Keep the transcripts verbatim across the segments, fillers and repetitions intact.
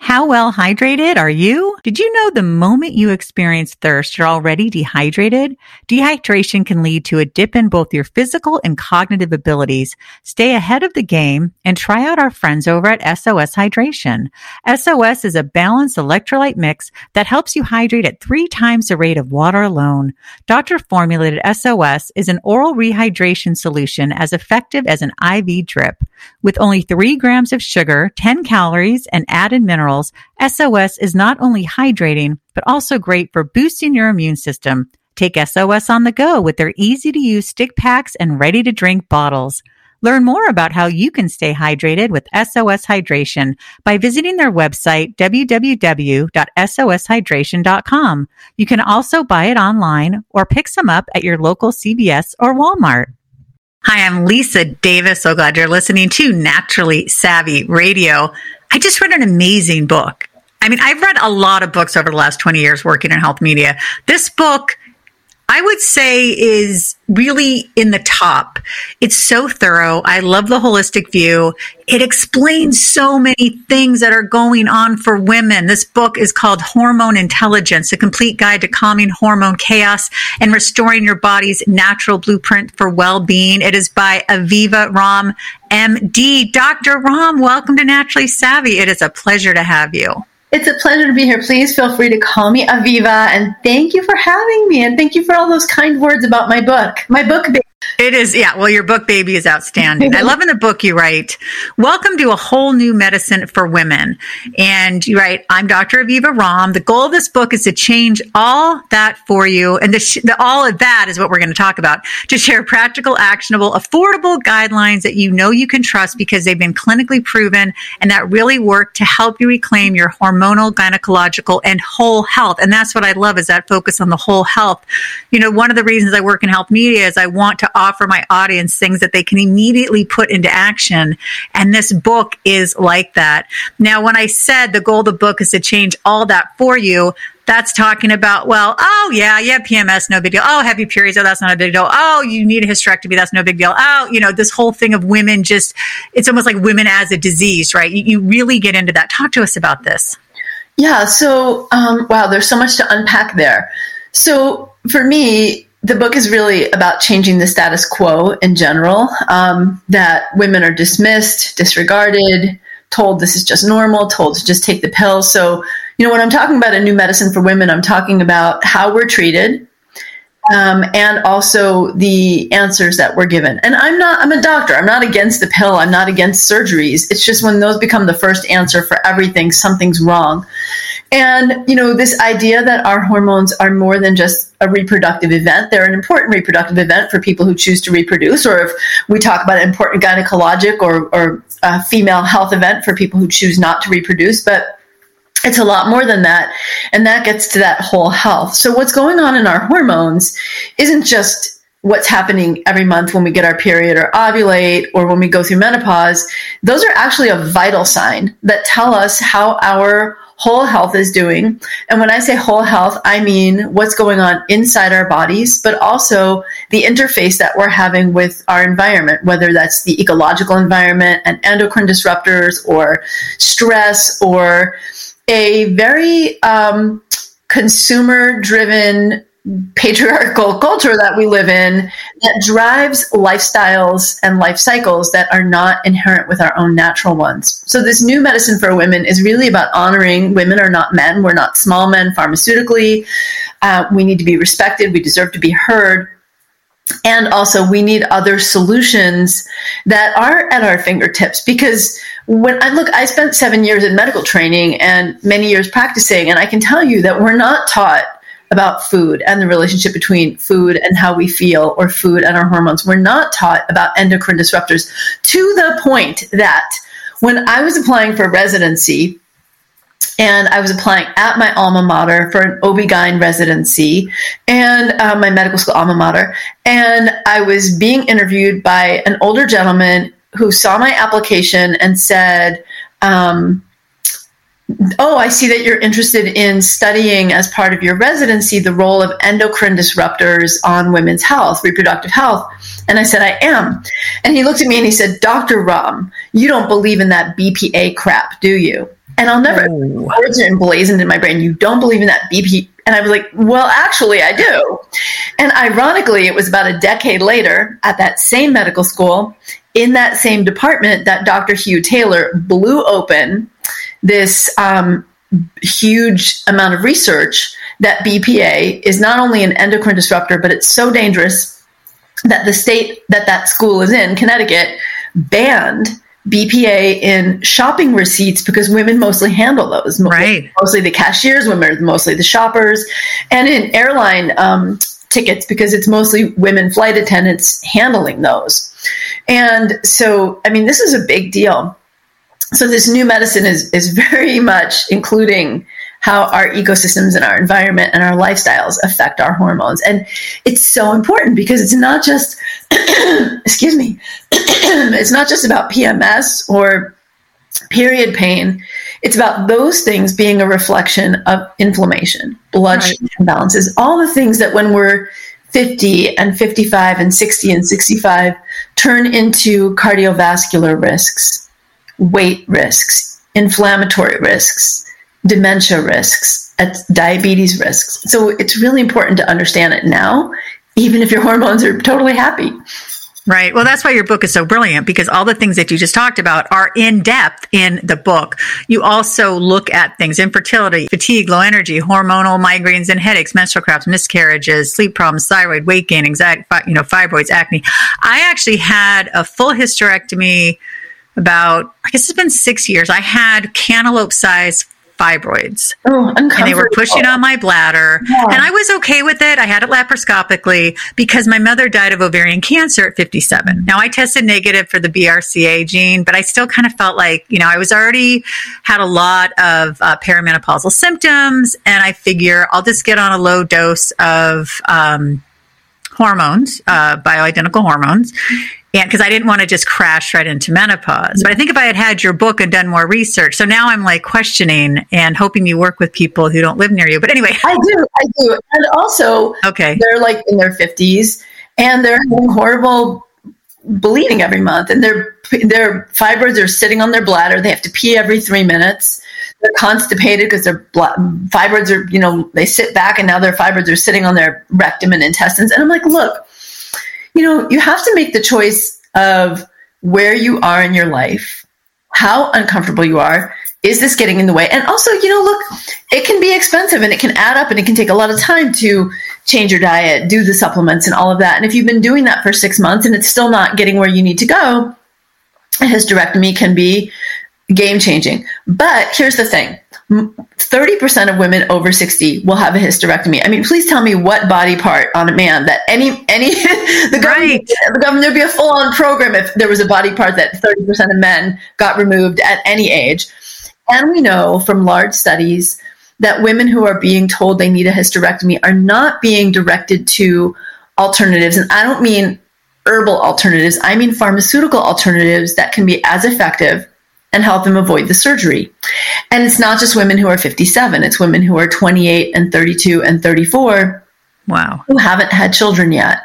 How well hydrated are you? Did you know the moment you experience thirst, you're already dehydrated? Dehydration can lead to a dip in both your physical and cognitive abilities. Stay ahead of the game and try out our friends over at S O S Hydration. S O S is a balanced electrolyte mix that helps you hydrate at three times the rate of water alone. Doctor-formulated S O S is an oral rehydration solution as effective as an I V drip. With only three grams of sugar, ten calories, and added minerals, S O S is not only hydrating, but also great for boosting your immune system. Take S O S on the go with their easy-to-use stick packs and ready-to-drink bottles. Learn more about how you can stay hydrated with S O S Hydration by visiting their website, w w w dot s o s hydration dot com. You can also buy it online or pick some up at your local C V S or Walmart. Hi, I'm Lisa Davis. So glad you're listening to Naturally Savvy Radio. I just read an amazing book. I mean, I've read a lot of books over the last twenty years working in health media. This book, I would say, is really in the top. It's so thorough. I love the holistic view. It explains so many things that are going on for women. This book is called Hormone Intelligence, a complete guide to calming hormone chaos and restoring your body's natural blueprint for well-being. It is by Aviva Romm, M D. Doctor Romm, welcome to Naturally Savvy. It is a pleasure to have you. It's a pleasure to be here. Please feel free to call me Aviva, and thank you for having me, and thank you for all those kind words about my book. My book baby. It is, yeah, well, your book baby is outstanding. I love in the book you write, welcome to a whole new medicine for women. And you write, I'm Doctor Aviva Romm. The goal of this book is to change all that for you, and the sh- the, all of that is what we're going to talk about, to share practical, actionable, affordable guidelines that you know you can trust because they've been clinically proven and that really work to help you reclaim your hormones. Hormonal, gynecological, and whole health. And that's what I love, is that focus on the whole health. You know, one of the reasons I work in health media is I want to offer my audience things that they can immediately put into action. And this book is like that. Now, when I said the goal of the book is to change all that for you, that's talking about, well, oh, yeah, you have P M S, no big deal. Oh, heavy periods, oh, that's not a big deal. Oh, you need a hysterectomy, that's no big deal. Oh, you know, this whole thing of women just, it's almost like women as a disease, right? You, you really get into that. Talk to us about this. Yeah, so, um, wow, there's so much to unpack there. So for me, the book is really about changing the status quo in general, um, that women are dismissed, disregarded, told this is just normal, told to just take the pill. So, you know, when I'm talking about a new medicine for women, I'm talking about how we're treated, um, and also the answers that we're given. And I'm not, I'm a doctor. I'm not against the pill. I'm not against surgeries. It's just when those become the first answer for everything, something's wrong. And, you know, this idea that our hormones are more than just a reproductive event. They're an important reproductive event for people who choose to reproduce, or if we talk about an important gynecologic or, or a female health event for people who choose not to reproduce. But it's a lot more than that, and that gets to that whole health. So what's going on in our hormones isn't just what's happening every month when we get our period or ovulate or when we go through menopause. Those are actually a vital sign that tell us how our whole health is doing. And when I say whole health, I mean what's going on inside our bodies, but also the interface that we're having with our environment, whether that's the ecological environment and endocrine disruptors or stress or a very um, consumer-driven patriarchal culture that we live in that drives lifestyles and life cycles that are not inherent with our own natural ones. So this new medicine for women is really about honoring women are not men. We're not small men pharmaceutically. Uh, we need to be respected. We deserve to be heard. And also we need other solutions that are at our fingertips, because when I look, I spent seven years in medical training and many years practicing, and I can tell you that we're not taught about food and the relationship between food and how we feel, or food and our hormones. We're not taught about endocrine disruptors, to the point that when I was applying for residency, And I was applying at my alma mater for an O B G Y N residency and uh, my medical school alma mater. And I was being interviewed by an older gentleman who saw my application and said, um, oh, I see that you're interested in studying as part of your residency the role of endocrine disruptors on women's health, reproductive health. And I said, I am. And he looked at me and he said, Doctor Romm, you don't believe in that B P A crap, do you? And I'll never, oh. words are emblazoned in my brain, you don't believe in that B P A. And I was like, well, actually, I do. And ironically, it was about a decade later at that same medical school, in that same department, that Doctor Hugh Taylor blew open this um, huge amount of research that B P A is not only an endocrine disruptor, but it's so dangerous that the state that that school is in, Connecticut, banned B P A in shopping receipts because women mostly handle those. Mostly, right. Mostly the cashiers, women, mostly the shoppers, and in airline um, tickets because it's mostly women flight attendants handling those. And so, I mean, this is a big deal. So this new medicine is, is very much including how our ecosystems and our environment and our lifestyles affect our hormones. And it's so important because it's not just, excuse me, it's not just about P M S or period pain. It's about those things being a reflection of inflammation, blood right. sugar imbalances, all the things that when we're fifty and fifty-five and sixty and sixty-five turn into cardiovascular risks, weight risks, inflammatory risks, dementia risks, diabetes risks. So it's really important to understand it now, even if your hormones are totally happy. Right. Well, that's why your book is so brilliant, because all the things that you just talked about are in depth in the book. You also look at things, infertility, fatigue, low energy, hormonal migraines and headaches, menstrual cramps, miscarriages, sleep problems, thyroid, weight gain, anxiety, you know, fibroids, acne. I actually had a full hysterectomy about, I guess it's been six years. I had cantaloupe sized fibroids. Oh, and they were pushing on my bladder. Yeah. And I was okay with it. I had it laparoscopically because my mother died of ovarian cancer at fifty-seven. Now, I tested negative for the B R C A gene, but I still kind of felt like, you know, I was already had a lot of uh, perimenopausal symptoms. And I figure I'll just get on a low dose of um, hormones, uh, bioidentical hormones. And because I didn't want to just crash right into menopause. But I think if I had had your book and done more research, so now I'm like questioning and hoping you work with people who don't live near you. But anyway. I do. I do. And also, okay. they're like in their fifties and they're having horrible bleeding every month. And their their fibroids are sitting on their bladder. They have to pee every three minutes. They're constipated because their blood, fibroids are, you know, they sit back and now their fibroids are sitting on their rectum and intestines. And I'm like, look. You know, you have to make the choice of where you are in your life, how uncomfortable you are. Is this getting in the way? And also, you know, look, it can be expensive and it can add up and it can take a lot of time to change your diet, do the supplements and all of that. And if you've been doing that for six months and it's still not getting where you need to go, a hysterectomy can be game changing. But here's the thing. thirty percent of women over sixty will have a hysterectomy. I mean, please tell me what body part on a man that any, any, the government, right. the government, there'd be a full on program if there was a body part that thirty percent of men got removed at any age. And we know from large studies that women who are being told they need a hysterectomy are not being directed to alternatives. And I don't mean herbal alternatives. I mean pharmaceutical alternatives that can be as effective and help them avoid the surgery. And it's not just women who are fifty-seven. It's women who are twenty-eight and thirty-two and thirty-four. Wow. Who haven't had children yet.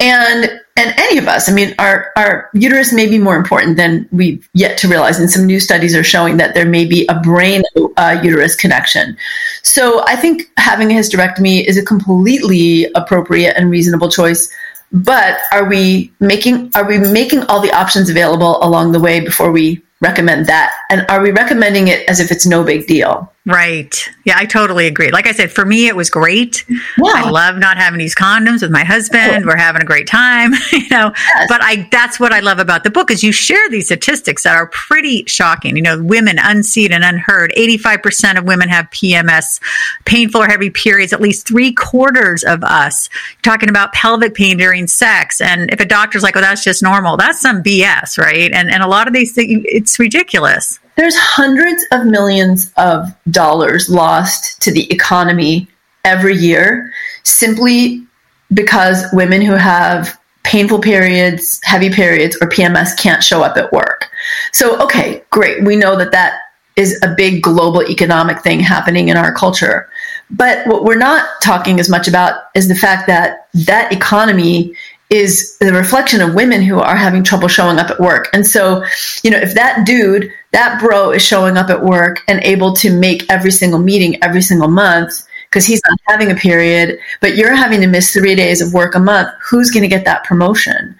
And and any of us, I mean, our, our uterus may be more important than we've yet to realize. And some new studies are showing that there may be a brain uh, uterus connection. So I think having a hysterectomy is a completely appropriate and reasonable choice. But are we making are we making all the options available along the way before we recommend that? And are we recommending it as if it's no big deal? Right. Yeah, I totally agree. Like I said, for me, it was great. Yeah. I love not having these condoms with my husband. Cool. We're having a great time, you know, yes. but I, that's what I love about the book is you share these statistics that are pretty shocking. You know, women unseen and unheard, eighty-five percent of women have P M S, painful or heavy periods, at least three quarters of us talking about pelvic pain during sex. And if a doctor's like, oh, that's just normal, that's some B S, right? And, and a lot of these things, it's ridiculous. there's hundreds of millions of dollars lost to the economy every year simply because women who have painful periods, heavy periods, or P M S can't show up at work. So, okay, great. We know that that is a big global economic thing happening in our culture. But what we're not talking as much about is the fact that that economy is the reflection of women who are having trouble showing up at work. And so, you know, if that dude, that bro is showing up at work and able to make every single meeting every single month because he's not having a period, but you're having to miss three days of work a month, who's going to get that promotion?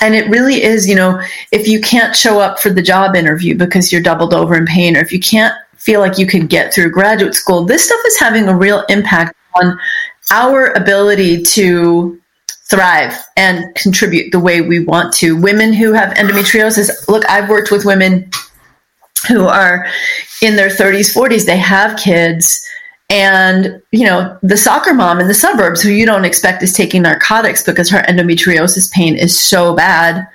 And it really is, you know, if you can't show up for the job interview because you're doubled over in pain, or if you can't feel like you could get through graduate school, this stuff is having a real impact on our ability to thrive and contribute the way we want to. Women who have endometriosis, look, I've worked with women who are in their thirties, forties, they have kids, and, you know, the soccer mom in the suburbs who you don't expect is taking narcotics because her endometriosis pain is so bad,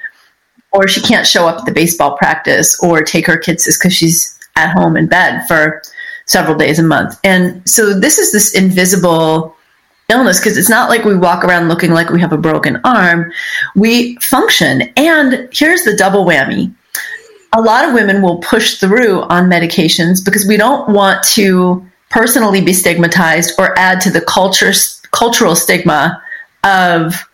or she can't show up at the baseball practice or take her kids because she's at home in bed for several days a month. And so this is this invisible illness, because it's not like we walk around looking like we have a broken arm. We function. And here's the double whammy. A lot of women will push through on medications because we don't want to personally be stigmatized or add to the culture, cultural stigma of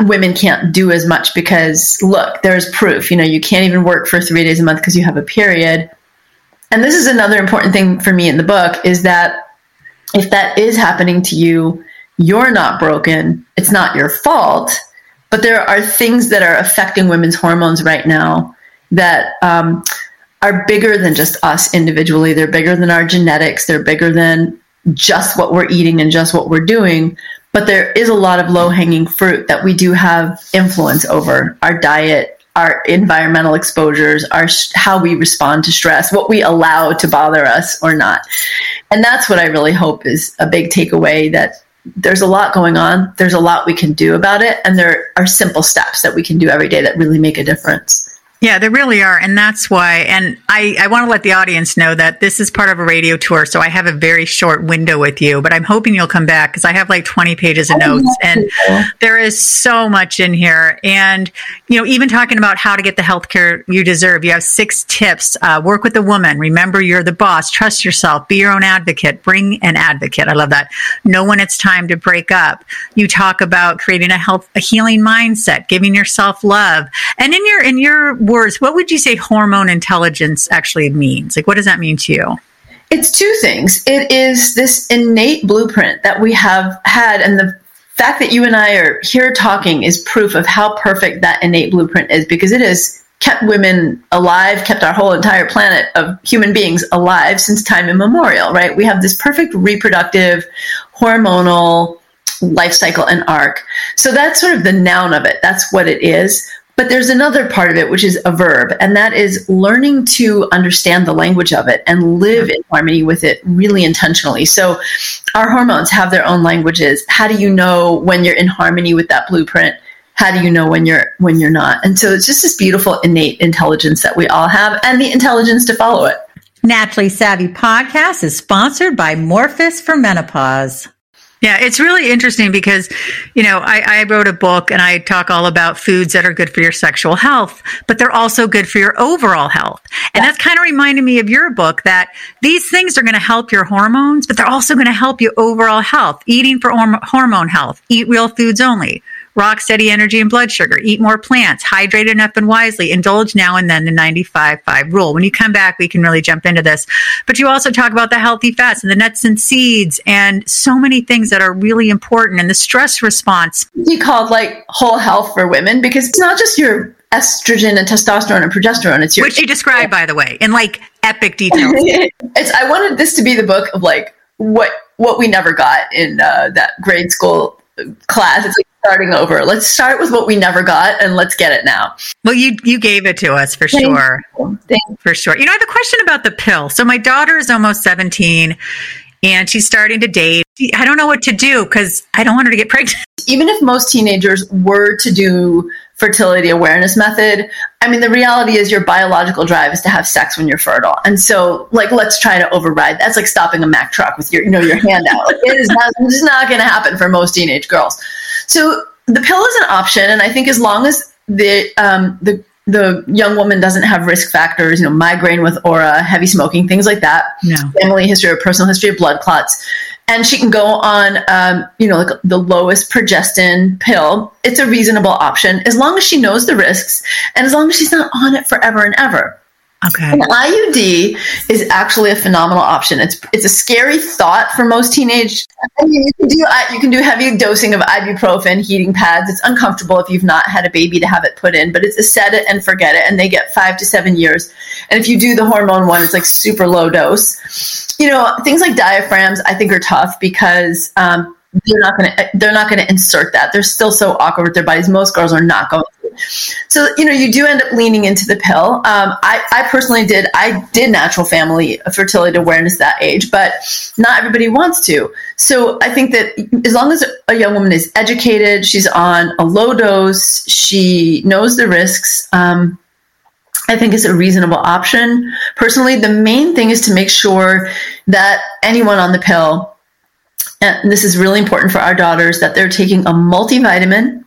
women can't do as much because, look, there's proof. You know, you can't even work for three days a month because you have a period. And this is another important thing for me in the book, is that if that is happening to you, you're not broken. It's not your fault. But there are things that are affecting women's hormones right now that um, are bigger than just us individually. They're bigger than our genetics. They're bigger than just what we're eating and just what we're doing. But there is a lot of low-hanging fruit that we do have influence over: our diet, our environmental exposures, our how we respond to stress, what we allow to bother us or not. And that's what I really hope is a big takeaway, that there's a lot going on. There's a lot we can do about it. And there are simple steps that we can do every day that really make a difference. Yeah, there really are. And that's why, and I, I want to let the audience know that this is part of a radio tour, so I have a very short window with you, but I'm hoping you'll come back because I have like twenty pages of notes and there is so much in here. And, you know, even talking about how to get the healthcare you deserve, you have six tips. Uh, work with a woman. Remember, you're the boss. Trust yourself. Be your own advocate. Bring an advocate. I love that. Know when it's time to break up. You talk about creating a health, a healing mindset, giving yourself love. And in your, in your words, what would you say hormone intelligence actually means? Like, what does that mean to you? It's two things. It is this innate blueprint that we have had, and the fact that you and I are here talking is proof of how perfect that innate blueprint is, because it has kept women alive, kept our whole entire planet of human beings alive since time immemorial, right? We have this perfect reproductive, hormonal life cycle and arc. So that's sort of the noun of it. That's what it is. But there's another part of it, which is a verb, and that is learning to understand the language of it and live in harmony with it really intentionally. So our hormones have their own languages. How do you know when you're in harmony with that blueprint? How do you know when you're when you're not? And so it's just this beautiful innate intelligence that we all have, and the intelligence to follow it. Naturally Savvy Podcast is sponsored by Morphus for Menopause. Yeah, it's really interesting because, you know, I, I wrote a book and I talk all about foods that are good for your sexual health, but they're also good for your overall health. And yeah. That's kind of reminded me of your book, that these things are going to help your hormones, but they're also going to help your overall health. Eating for horm- hormone health. Eat real foods only. Rock steady energy and blood sugar. Eat more plants. Hydrate enough and wisely. Indulge now and then the ninety-five five rule. When you come back, we can really jump into this. But you also talk about the healthy fats and the nuts and seeds and so many things that are really important, and the stress response. You called like whole health for women, because it's not just your estrogen and testosterone and progesterone. It's your, which you describe, by the way, in like epic detail. It's, I wanted this to be the book of like what what we never got in uh, that grade school class. It's like starting over. Let's start with what we never got and let's get it now. Well, you you gave it to us for Thank sure. You. For sure. You know, I have a question about the pill. So my daughter is almost seventeen and she's starting to date. I don't know what to do because I don't want her to get pregnant. Even if most teenagers were to do fertility awareness method, I mean, the reality is your biological drive is to have sex when you're fertile. And so, like, let's try to override. That's like stopping a Mack truck with your, you know, your hand out. Like, it is not, it's not going to happen for most teenage girls. So the pill is an option. And I think as long as the, um, the, the young woman doesn't have risk factors, you know, migraine with aura, heavy smoking, things like that, no. family history or personal history of blood clots. And she can go on, um, you know, like the lowest progestin pill. It's a reasonable option as long as she knows the risks and as long as she's not on it forever and ever. Okay. An I U D is actually a phenomenal option. It's it's a scary thought for most teenage. I mean, you can do you can do heavy dosing of ibuprofen, heating pads. It's uncomfortable if you've not had a baby to have it put in, but it's a set it and forget it, and they get five to seven years. And if you do the hormone one, it's like super low dose. You know, things like diaphragms, I think, are tough because um, they're not going to they're not going to insert that. They're still so awkward with their bodies. Most girls are not going. So, you know, you do end up leaning into the pill. Um, I, I personally did. I did natural family fertility awareness that age, but not everybody wants to. So I think that as long as a young woman is educated, she's on a low dose, she knows the risks, um, I think it's a reasonable option. Personally, the main thing is to make sure that anyone on the pill, and this is really important for our daughters, that they're taking a multivitamin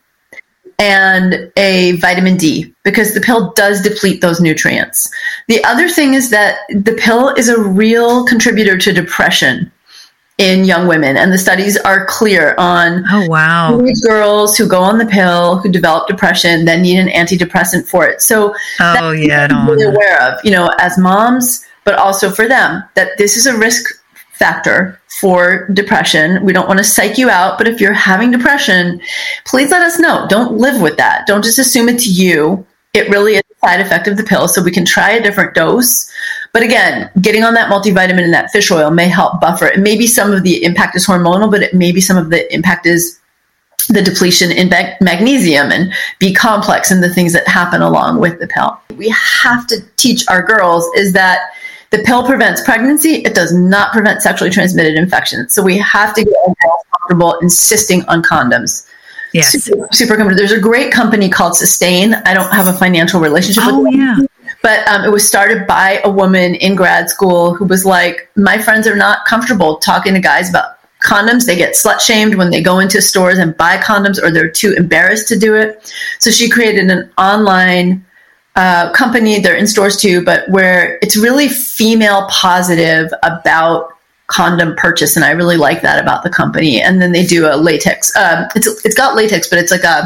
and a vitamin D, because the pill does deplete those nutrients. The other thing is that the pill is a real contributor to depression in young women. And the studies are clear on oh, wow. girls who go on the pill, who develop depression, then need an antidepressant for it. So oh, that's yeah, something to be aware of, you know, as moms, but also for them, that this is a risk factor for depression. We don't want to psych you out, but if you're having depression, please let us know. Don't live with that. Don't just assume it's you. It really is a side effect of the pill, so we can try a different dose. But again, getting on that multivitamin and that fish oil may help buffer it. Maybe some of the impact is hormonal, but it maybe some of the impact is the depletion in magnesium and B complex and the things that happen along with the pill. We have to teach our girls is that the pill prevents pregnancy. It does not prevent sexually transmitted infections. So we have to get comfortable insisting on condoms. Yes. Super, super comfortable. There's a great company called Sustain. I don't have a financial relationship oh, with them. Yeah. But um, it was started by a woman in grad school who was like, my friends are not comfortable talking to guys about condoms. They get slut shamed when they go into stores and buy condoms, or they're too embarrassed to do it. So she created an online Uh, company, they're in stores too, but where it's really female positive about condom purchase. And I really like that about the company. And then they do a latex. Um, it's it's got latex, but it's like a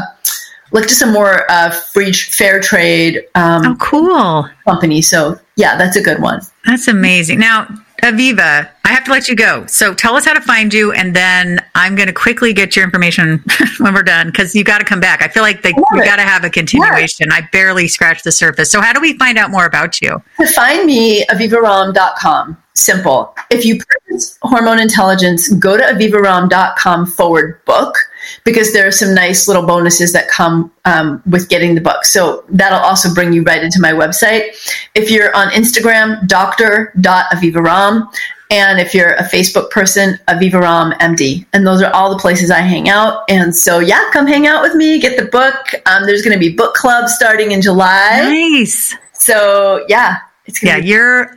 like just a more uh, free fair trade. Um, oh, cool company. So yeah, that's a good one. That's amazing. Now, Aviva, I have to let you go. So tell us how to find you, and then I'm going to quickly get your information when we're done, because you got to come back. I feel like they, we got to have a continuation. Yeah. I barely scratched the surface. So how do we find out more about you? To find me, aviva romm dot com. Simple. If you purchase Hormone Intelligence, go to aviva romm dot com forward book, because there are some nice little bonuses that come um, with getting the book. So that'll also bring you right into my website. If you're on Instagram, doctor dot aviva romm. And if you're a Facebook person, Aviva Romm M D. And those are all the places I hang out. And so, yeah, come hang out with me, get the book. Um, there's going to be book club starting in July. Nice. So, yeah. It's gonna yeah, be- you're